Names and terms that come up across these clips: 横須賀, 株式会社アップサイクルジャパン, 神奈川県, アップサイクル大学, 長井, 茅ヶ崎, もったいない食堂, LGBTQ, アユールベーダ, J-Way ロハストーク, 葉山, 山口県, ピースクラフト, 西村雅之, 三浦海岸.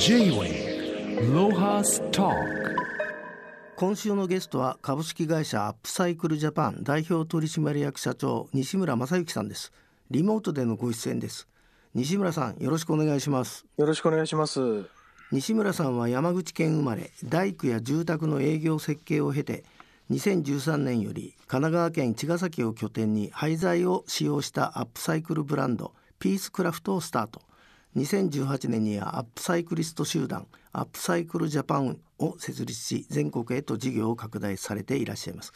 J-Way ロハストーク。今週のゲストは株式会社アップサイクルジャパン代表取締役社長西村雅之さんです。リモートでのご出演です。西村さん、よろしくお願いします。よろしくお願いします。西村さんは山口県生まれ、大工や住宅の営業設計を経て2013年より神奈川県茅ヶ崎を拠点に廃材を使用したアップサイクルブランドピースクラフトをスタート。2018年にはアップサイクリスト集団アップサイクルジャパンを設立し、全国へと事業を拡大されていらっしゃいます。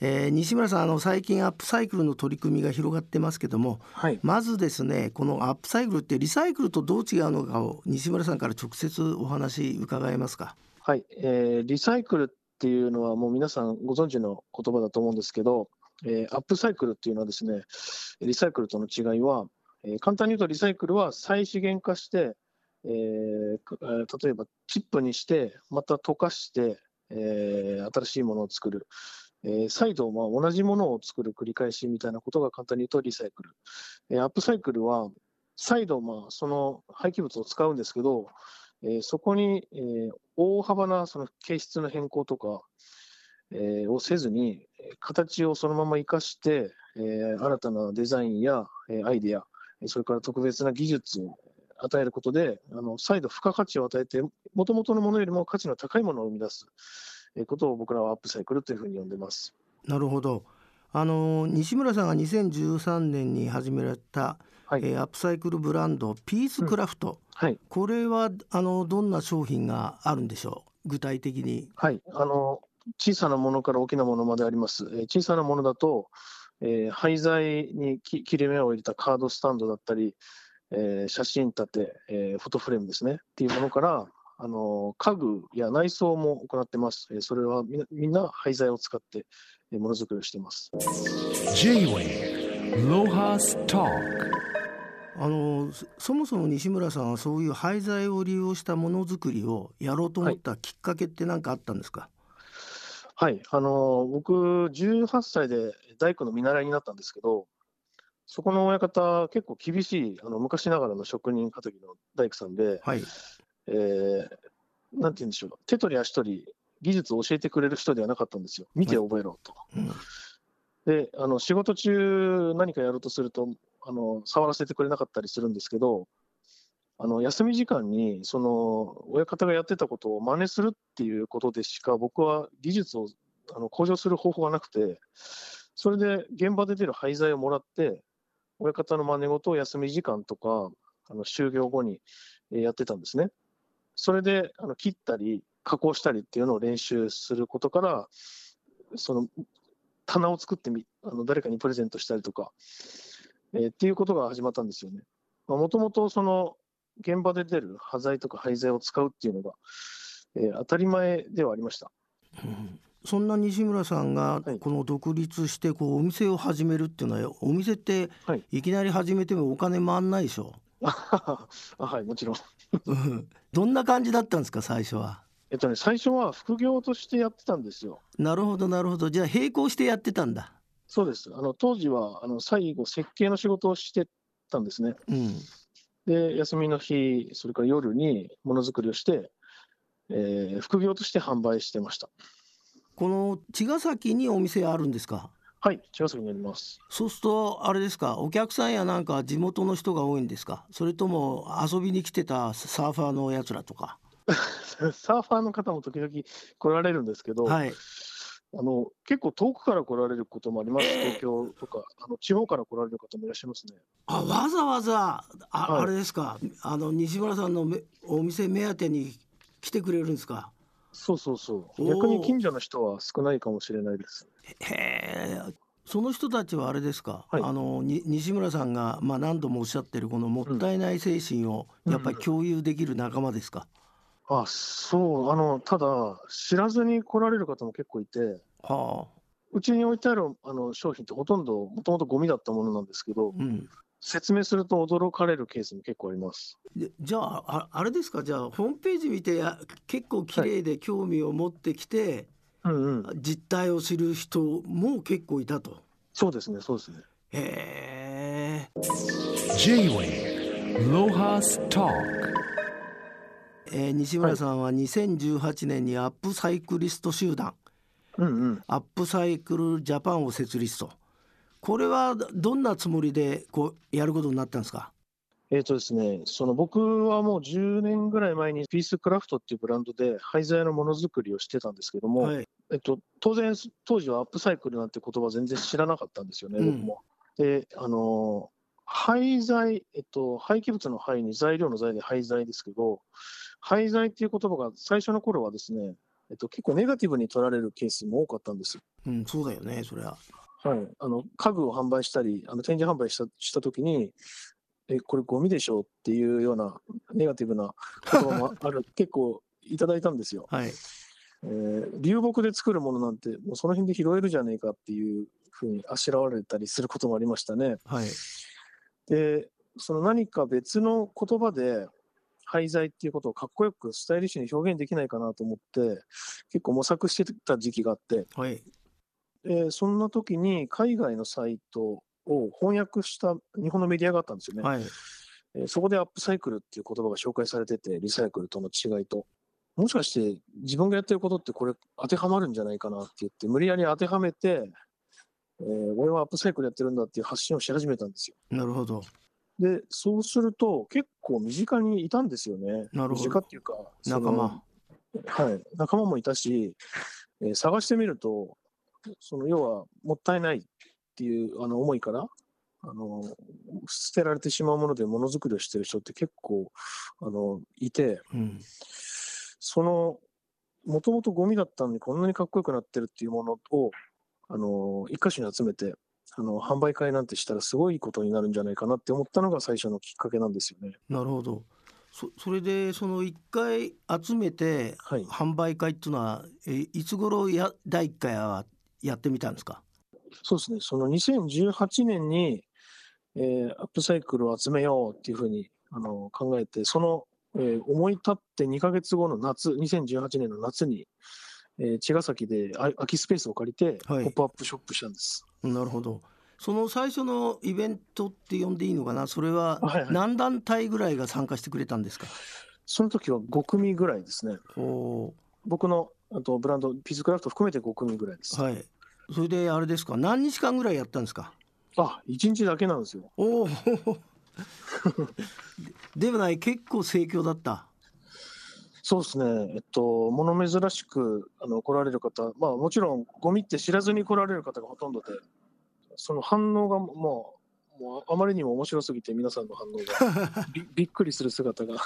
西村さん、最近アップサイクルの取り組みが広がってますけども、はい、まずですね、このアップサイクルってリサイクルとどう違うのかを西村さんから直接お話伺えますか？はい、リサイクルっていうのはもう皆さんご存知の言葉だと思うんですけど、アップサイクルっていうのはですね、リサイクルとの違いは、簡単に言うとリサイクルは再資源化して、例えばチップにしてまた溶かして、新しいものを作る、再度同じものを作る繰り返しみたいなことが簡単に言うとリサイクル。アップサイクルは再度その廃棄物を使うんですけど、そこに大幅なその形質の変更とかをせずに形をそのまま生かして新たなデザインやアイデア、それから特別な技術を与えることで再度付加価値を与えて元々のものよりも価値の高いものを生み出すことを僕らはアップサイクルというふうに呼んでます。なるほど。西村さんが2013年に始められた、はい、アップサイクルブランドピースクラフト、はい、これはどんな商品があるんでしょう、具体的に？はい、小さなものから大きなものまであります。小さなものだと、廃材に切れ目を入れたカードスタンドだったり、写真立て、フォトフレームですねっていうものから家具や内装も行ってます。それはみんな廃材を使ってものづくりをしてます。 J-Way ロハストーク。そもそも西村さんはそういう廃材を利用したものづくりをやろうと思ったきっかけって何かあったんですか？はい、僕18歳で大工の見習いになったんですけど、そこの親方結構厳しい昔ながらの職人かたぎの大工さんで、はい、なんて言うんでしょう、手取り足取り技術を教えてくれる人ではなかったんですよ。見て覚えろと、はい、うん、で仕事中何かやろうとすると触らせてくれなかったりするんですけど、休み時間にその親方がやってたことを真似するっていうことでしか僕は技術を向上する方法がなくて、それで現場で出る廃材をもらって親方の真似事を休み時間とか就業後にやってたんですね。それで切ったり加工したりっていうのを練習することから、その棚を作って誰かにプレゼントしたりとか、っていうことが始まったんですよね。もともとその現場で出る端材とか廃材を使うっていうのが、当たり前ではありました、うん、そんな西村さんがこの独立してお店を始めるっていうのは、はい、お店っていきなり始めてもお金回んないでしょ？はい、もちろんどんな感じだったんですか、最初は？最初は副業としてやってたんですよ。なるほどなるほど。じゃあ並行してやってたんだ。そうです。当時は最後設計の仕事をしてたんですね、うん、で休みの日、それから夜にものづくりをして、副業として販売してました。この茅ヶ崎にお店あるんですか？はい、茅ヶ崎になります。そうするとあれですか、お客さんやなんか地元の人が多いんですか、それとも遊びに来てたサーファーのやつらとか？サーファーの方も時々来られるんですけど、はい、結構遠くから来られることもあります。東京とか地方から来られる方もいらっしゃいますね。あ、わざわざ はい、あれですか、西村さんのお店目当てに来てくれるんですか？そうそうそう、逆に近所の人は少ないかもしれないです。へえ。その人たちはあれですか、はい、西村さんが何度もおっしゃってるこのもったいない精神をやっぱり共有できる仲間ですか？うんうん、あ、そう、ただ知らずに来られる方も結構いて、はあ、うちに置いてある商品ってほとんどもともとゴミだったものなんですけど、うん、説明すると驚かれるケースも結構あります。じゃああれですか、じゃあホームページ見て結構綺麗で興味を持ってきて、はい、うんうん、実態を知る人も結構いたと。そうですね、そうですね。へえ。J-Way ロハストーク。西村さんは2018年にアップサイクリスト集団、アップサイクルジャパンを設立と、これはどんなつもりでこうやることになったんですか？ですね、僕はもう10年ぐらい前にピースクラフトっていうブランドで廃材のものづくりをしてたんですけども、はい、当然当時はアップサイクルなんて言葉全然知らなかったんですよね、僕も。で廃材、廃棄物の廃に材料の材で廃材ですけど、廃材っていう言葉が最初の頃はですね、結構ネガティブに取られるケースも多かったんですよ。そうだよね、それは。はい、家具を販売したり展示販売した時にこれゴミでしょっていうようなネガティブな言葉もある結構いただいたんですよ、はい。流木で作るものなんてもうその辺で拾えるじゃねえかっていうふうにあしらわれたりすることもありましたね、はい。で何か別の言葉で廃材っていうことをかっこよくスタイリッシュに表現できないかなと思って結構模索してた時期があって、はい。そんな時に海外のサイトを翻訳した日本のメディアがあったんですよね、はい。そこでアップサイクルっていう言葉が紹介されてて、リサイクルとの違いと、もしかして自分がやってることってこれ当てはまるんじゃないかなって言って無理やり当てはめて、俺はアップサイクルやってるんだっていう発信をし始めたんですよ。なるほど。でそうすると結構身近にいたんですよね。なるほど。身近っていうか仲間、はい、仲間もいたし、探してみると要はもったいないっていう思いから捨てられてしまうものでものづくりをしてる人って結構いて、うん、もともとゴミだったのにこんなにかっこよくなってるっていうものを一箇所に集めて販売会なんてしたらすごいことになるんじゃないかなって思ったのが最初のきっかけなんですよね。なるほど。それで1回集めて販売会っていうのは、はい、いつ頃第1回はやってみたんですか？そうですね、2018年に、アップサイクルを集めようっていうふうに考えて、思い立って2ヶ月後の夏、2018年の夏に、茅ヶ崎で空きスペースを借りてポップアップショップしたんです、はい。なるほど。最初のイベントって呼んでいいのかな、それは何団体ぐらいが参加してくれたんですか？はいはい、その時は5組ぐらいですね。お、僕のブランドピースクラフト含めて5組ぐらいです、はい。それであれですか、何日間ぐらいやったんですか？あ、1日だけなんですよ。おおでもない結構盛況だった。そうですね、物珍しく来られる方、もちろんゴミって知らずに来られる方がほとんどで、反応がもうあまりにも面白すぎて、皆さんの反応がびっくりする姿が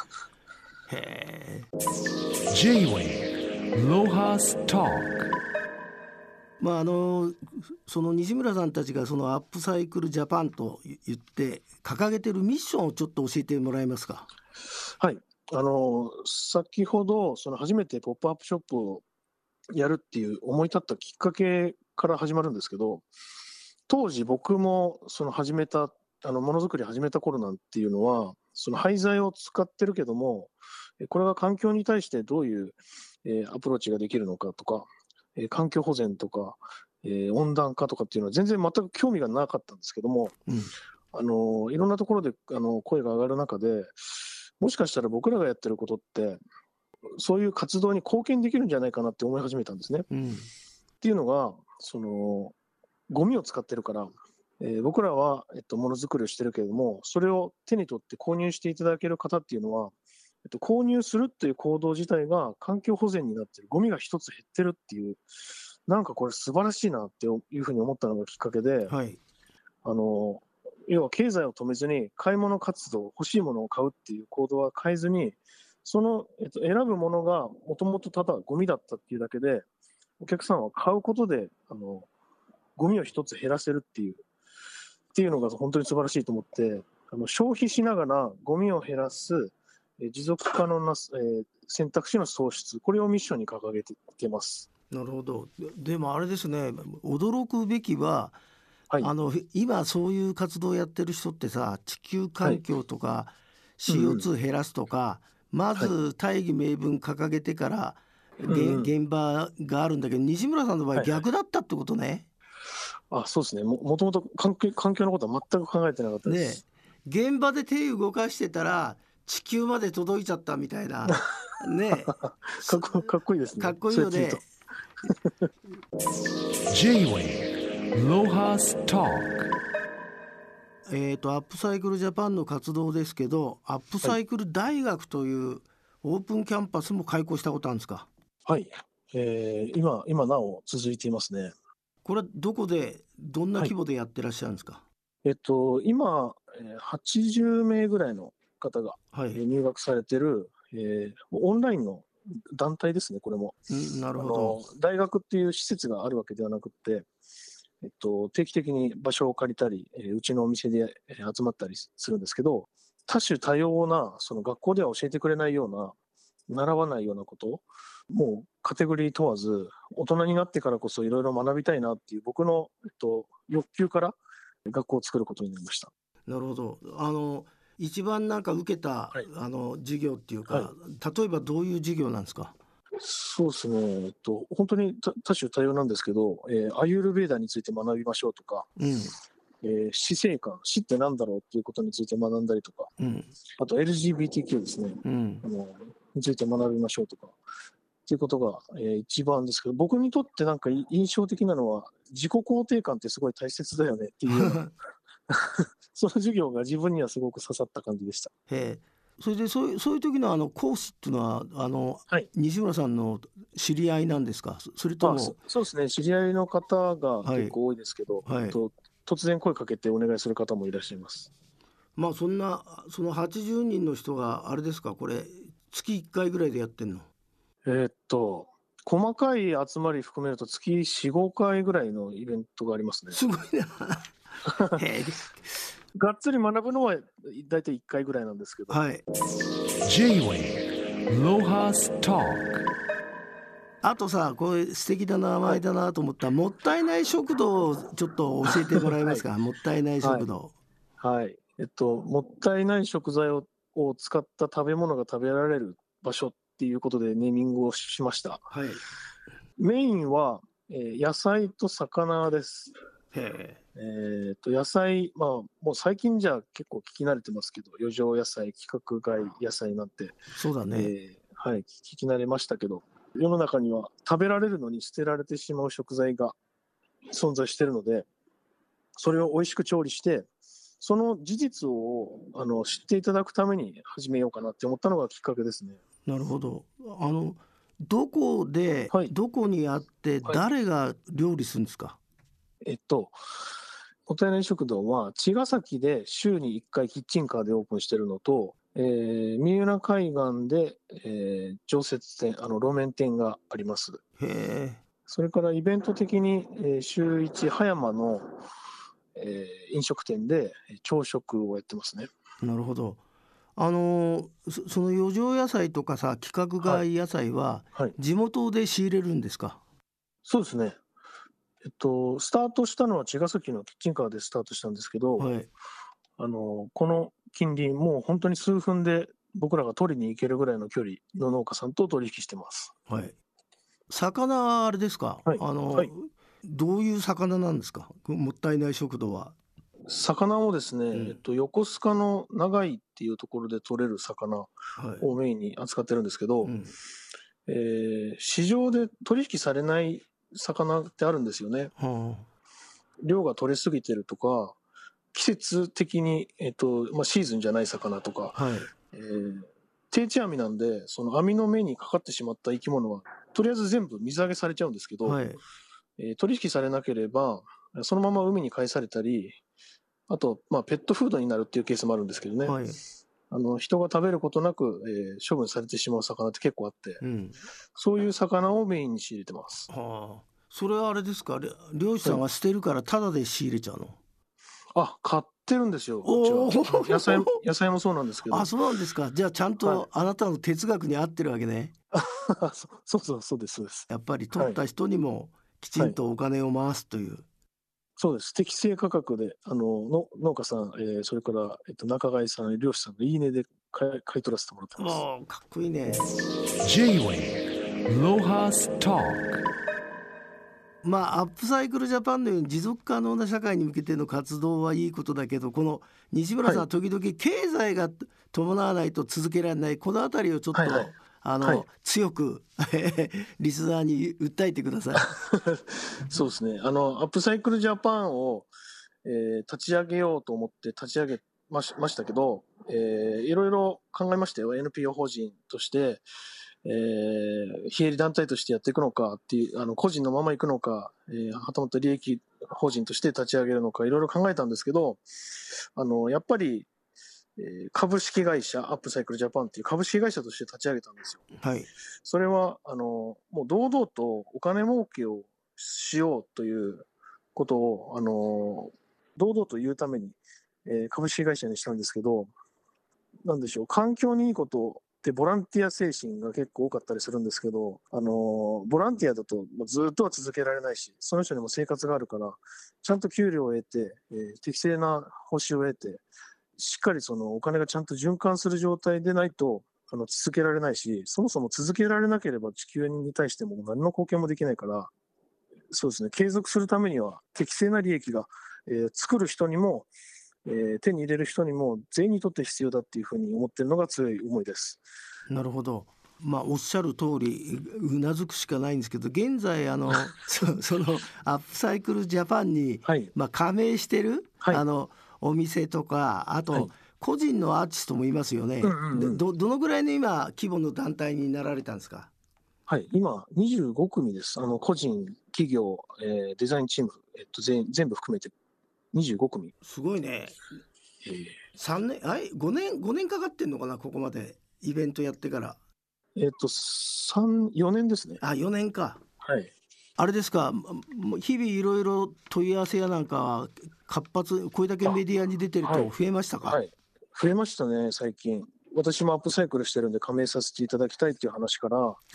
へー。 J-Way ロハストーク。西村さんたちがアップサイクルジャパンと言って掲げてるミッションをちょっと教えてもらえますか？はい、先ほど初めてポップアップショップをやるっていう思い立ったきっかけから始まるんですけど、当時僕も始めたものづくり始めた頃なんていうのは廃材を使ってるけども、これが環境に対してどういう、アプローチができるのかとか、環境保全とか、温暖化とかっていうのは全然全く興味がなかったんですけども、うん、いろんなところで声が上がる中で、もしかしたら僕らがやってることってそういう活動に貢献できるんじゃないかなって思い始めたんですね、うん。っていうのがゴミを使ってるから、僕らはものづくりをしてるけれども、それを手に取って購入していただける方っていうのは、購入するっていう行動自体が環境保全になってる、ゴミが一つ減ってるっていう、なんかこれ素晴らしいなっていうふうに思ったのがきっかけで、はい、要は経済を止めずに買い物活動、欲しいものを買うっていう行動は変えずに、選ぶものがもともとただゴミだったっていうだけで、お客さんは買うことでゴミを一つ減らせるっていうのが本当に素晴らしいと思って、消費しながらゴミを減らす持続可能な選択肢の創出、これをミッションに掲げています。なるほど。でもあれですね、驚くべきは、はい、今そういう活動をやってる人ってさ、地球環境とか CO2 減らすとか、はい、まず大義名分掲げてから、はい、現場があるんだけど、西村さんの場合逆だったってことね、はいはい。あ、そうですね、もともと環境のことは全く考えてなかったです、ね。現場で手を動かしてたら地球まで届いちゃったみたいなねかっこいいですね。かっこいいよね。J-Way ロハストーク。アップサイクルジャパンの活動ですけど、アップサイクル大学というオープンキャンパスも開校したことあるんですか？はい、今なお続いていますね。これはどこでどんな規模でやってらっしゃるんですか？はい、今80名ぐらいの方が入学されてる、オンラインの団体ですね。これもなるほど、大学っていう施設があるわけではなくて、定期的に場所を借りたり、うちのお店で集まったりするんですけど、多種多様なその学校では教えてくれないような、習わないようなこと、もうカテゴリー問わず大人になってからこそいろいろ学びたいなっていう僕の、欲求から学校を作ることになりました。なるほど。一番なんか受けた、はい、授業っていうか、はい、例えばどういう授業なんですか？そうですね、本当に多種多様なんですけど、アユールベーダについて学びましょうとか、死生観、死ってなんだろうっていうことについて学んだりとか、あと LGBTQ ですね、について学びましょうとかっていうことが、一番ですけど、僕にとってなんか印象的なのは、自己肯定感ってすごい大切だよねっていうその授業が自分にはすごく刺さった感じでした。へえ。それでそういう時のコースっていうのははい、西村さんの知り合いなんですか？それとも、そうですね、知り合いの方が結構多いですけど、突然声かけてお願いする方もいらっしゃいます。まあその80人の人があれですか、これ月1回ぐらいでやってんの？細かい集まり含めると月 4,5 回ぐらいのイベントがありますね。すごいながっつり学ぶのは大体1回ぐらいなんですけど、はい、J-Way ロハストーク。あとさ、これ素敵な名前だなと思った、はい、もったいない食堂をちょっと教えてもらえますか？はい、もったいない食堂。はい、もったいない食材を使った食べ物が食べられる場所っていうことでネーミングをしました。はい、メインは、野菜と魚です。野菜、もう最近じゃ結構聞き慣れてますけど、余剰野菜、規格外野菜なんて、そうだね、はい、聞き慣れましたけど、世の中には食べられるのに捨てられてしまう食材が存在しているので、それを美味しく調理して、その事実を知っていただくために始めようかなって思ったのがきっかけですね。なるほど。どこで、はい、どこにあって、誰が料理するんですか？もったいない食堂は茅ヶ崎で週に1回キッチンカーでオープンしてるのと、三浦海岸で、常設店、路面店があります。へ。それからイベント的に、週1葉山の、飲食店で朝食をやってますね。なるほど。その余剰野菜とかさ、規格外野菜は地元で仕入れるんですか？はいはい、そうですね。スタートしたのは茅ヶ崎のキッチンカーでスタートしたんですけど、はい、この近隣もう本当に数分で僕らが取りに行けるぐらいの距離の農家さんと取引してます。はい、魚はあれですか？はい、はい、どういう魚なんですか？もったいない食堂は。魚をですね、横須賀の長井っていうところで取れる魚をメインに扱ってるんですけど、市場で取引されない魚ってあるんですよね。量が取れすぎてるとか、季節的に、シーズンじゃない魚とか、はい、定置網なんで、その網の目にかかってしまった生き物はとりあえず全部水揚げされちゃうんですけど、はい、取引されなければそのまま海に返されたり、あと、ペットフードになるっていうケースもあるんですけどね、はい、人が食べることなく、処分されてしまう魚って結構あって、そういう魚をメインに仕入れてます。それはあれですか、漁師さんが捨てるからタダで仕入れちゃうの？買ってるんですよ、こっちは。野菜もそうなんですけど。そうなんですか。じゃあちゃんとあなたの哲学に合ってるわけね。そうです。やっぱり取った人にもきちんとお金を回すという、そうです。適正価格で農家さん、それから、仲買さん、漁師さんのいいねで買い取らせてもらってます。かっこいいね。J-Way ロハストーク。まあ、アップサイクルジャパンのように持続可能な社会に向けての活動はいいことだけど、この西村さんは時々経済が伴わないと続けられない、このあたりをちょっと、はいはい、強くリスナーに訴えてください。そうですね、アップサイクルジャパンを、立ち上げようと思って立ち上げましたけど、いろいろ考えましたよ。 NPO 法人として、非営利団体としてやっていくのかっていう、個人のままいくのか、はたまた利益法人として立ち上げるのか、いろいろ考えたんですけど、やっぱり、株式会社アップサイクルジャパンっていう株式会社として立ち上げたんですよ。はい、それはもう堂々とお金儲けをしようということを堂々と言うために、株式会社にしたんですけど、なんでしょう、環境にいいことでボランティア精神が結構多かったりするんですけど、ボランティアだとずっとは続けられないし、その人にも生活があるから、ちゃんと給料を得て、適正な報酬を得て、しっかりそのお金がちゃんと循環する状態でないと続けられないし、そもそも続けられなければ地球に対しても何の貢献もできないから、そうですね、継続するためには適正な利益が、作る人にも、手に入れる人にも全員にとって必要だっていうふうに思ってるのが強い思いです。なるほど、まあ、おっしゃる通りうなずくしかないんですけど、現在そのアップサイクルジャパンに、はいまあ、加盟してる、はい、お店とか、あと個人のアーティストもいますよね。はいうんうんうん、どのぐらいの今規模の団体になられたんですか？はい、今25組です。個人、企業、デザインチーム、全部含めて25組。すごいね。3年、5年かかってんのかな、ここまでイベントやってから。4年ですね。あ、4年か。はい。あれですか、日々いろいろ問い合わせやなんか活発、これだけメディアに出てると増えましたか？はいはい、増えましたね。最近私もアップサイクルしてるんで加盟させていただきたいっていう話から、はい、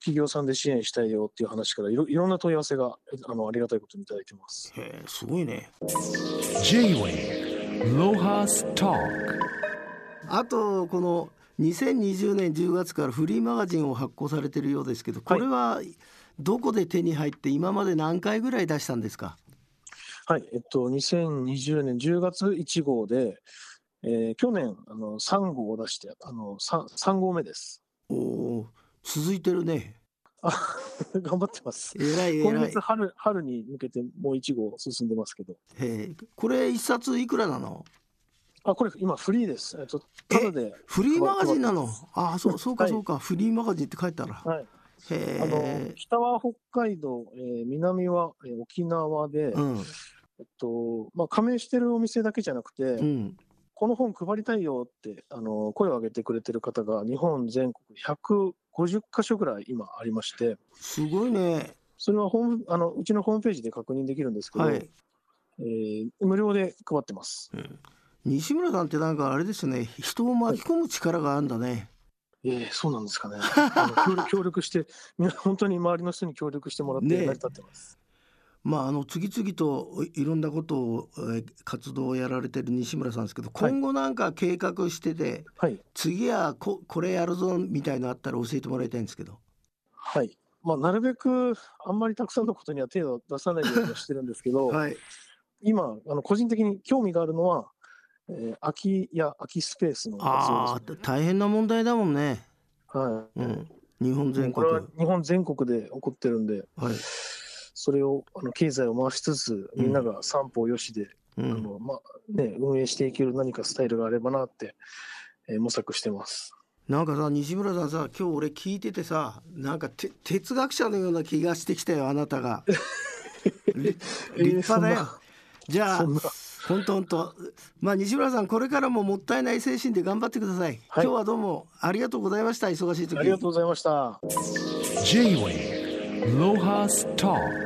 企業さんで支援したいよっていう話から、いろんな問い合わせがありがたいことにいただいてます。へー、すごいね。 J-Way ロハストーク。あとこの2020年10月からフリーマガジンを発行されてるようですけど、これは、はいどこで手に入って、今まで何回ぐらい出したんですか？はい、2020年10月1号で、去年3号を出して、3号目です。お、続いてるね。頑張ってます。偉い。今月 春に向けてもう1号進んでますけど。へえ、これ1冊いくらなの？あ、これ今フリーです。ただでフリーマガジンなの？あ、そうか、はい、フリーマガジンって書いてある。はい北は北海道、南は、沖縄で、うんまあ、加盟してるお店だけじゃなくて、うん、この本配りたいよって声を上げてくれてる方が日本全国150か所ぐらい今ありまして、すごいね。それはうちのホームページで確認できるんですけど、はい無料で配ってます。うん、西村さんってなんかあれですよね、人を巻き込む力があるんだね。はいそうなんですかね。協力して本当に周りの人に協力してもらって成り立ってます、ねまあ、次々といろんなことを活動をやられてる西村さんですけど、今後なんか計画してて、はい、次はこれやるぞみたいなのあったら教えてもらいたいんですけど。はい、まあ、なるべくあんまりたくさんのことには手を出さないようにしてるんですけど、はい、今個人的に興味があるのは空き家、空きスペースの活用ですね。大変な問題だもんね。はいうん、日本全国で起こってるんで、はい、それを経済を回しつつ、みんなが三方よしで、うんまね、運営していける何かスタイルがあればなって、模索してます。なんかさ、西村さんさ、今日俺聞いててさ、なんか哲学者のような気がしてきたよ、あなたが。立派だよ。じゃあ本当、まあ、西村さんこれからももったいない精神で頑張ってください。はい、今日はどうもありがとうございました。忙しい時にありがとうございました。J-Way ロハストーク。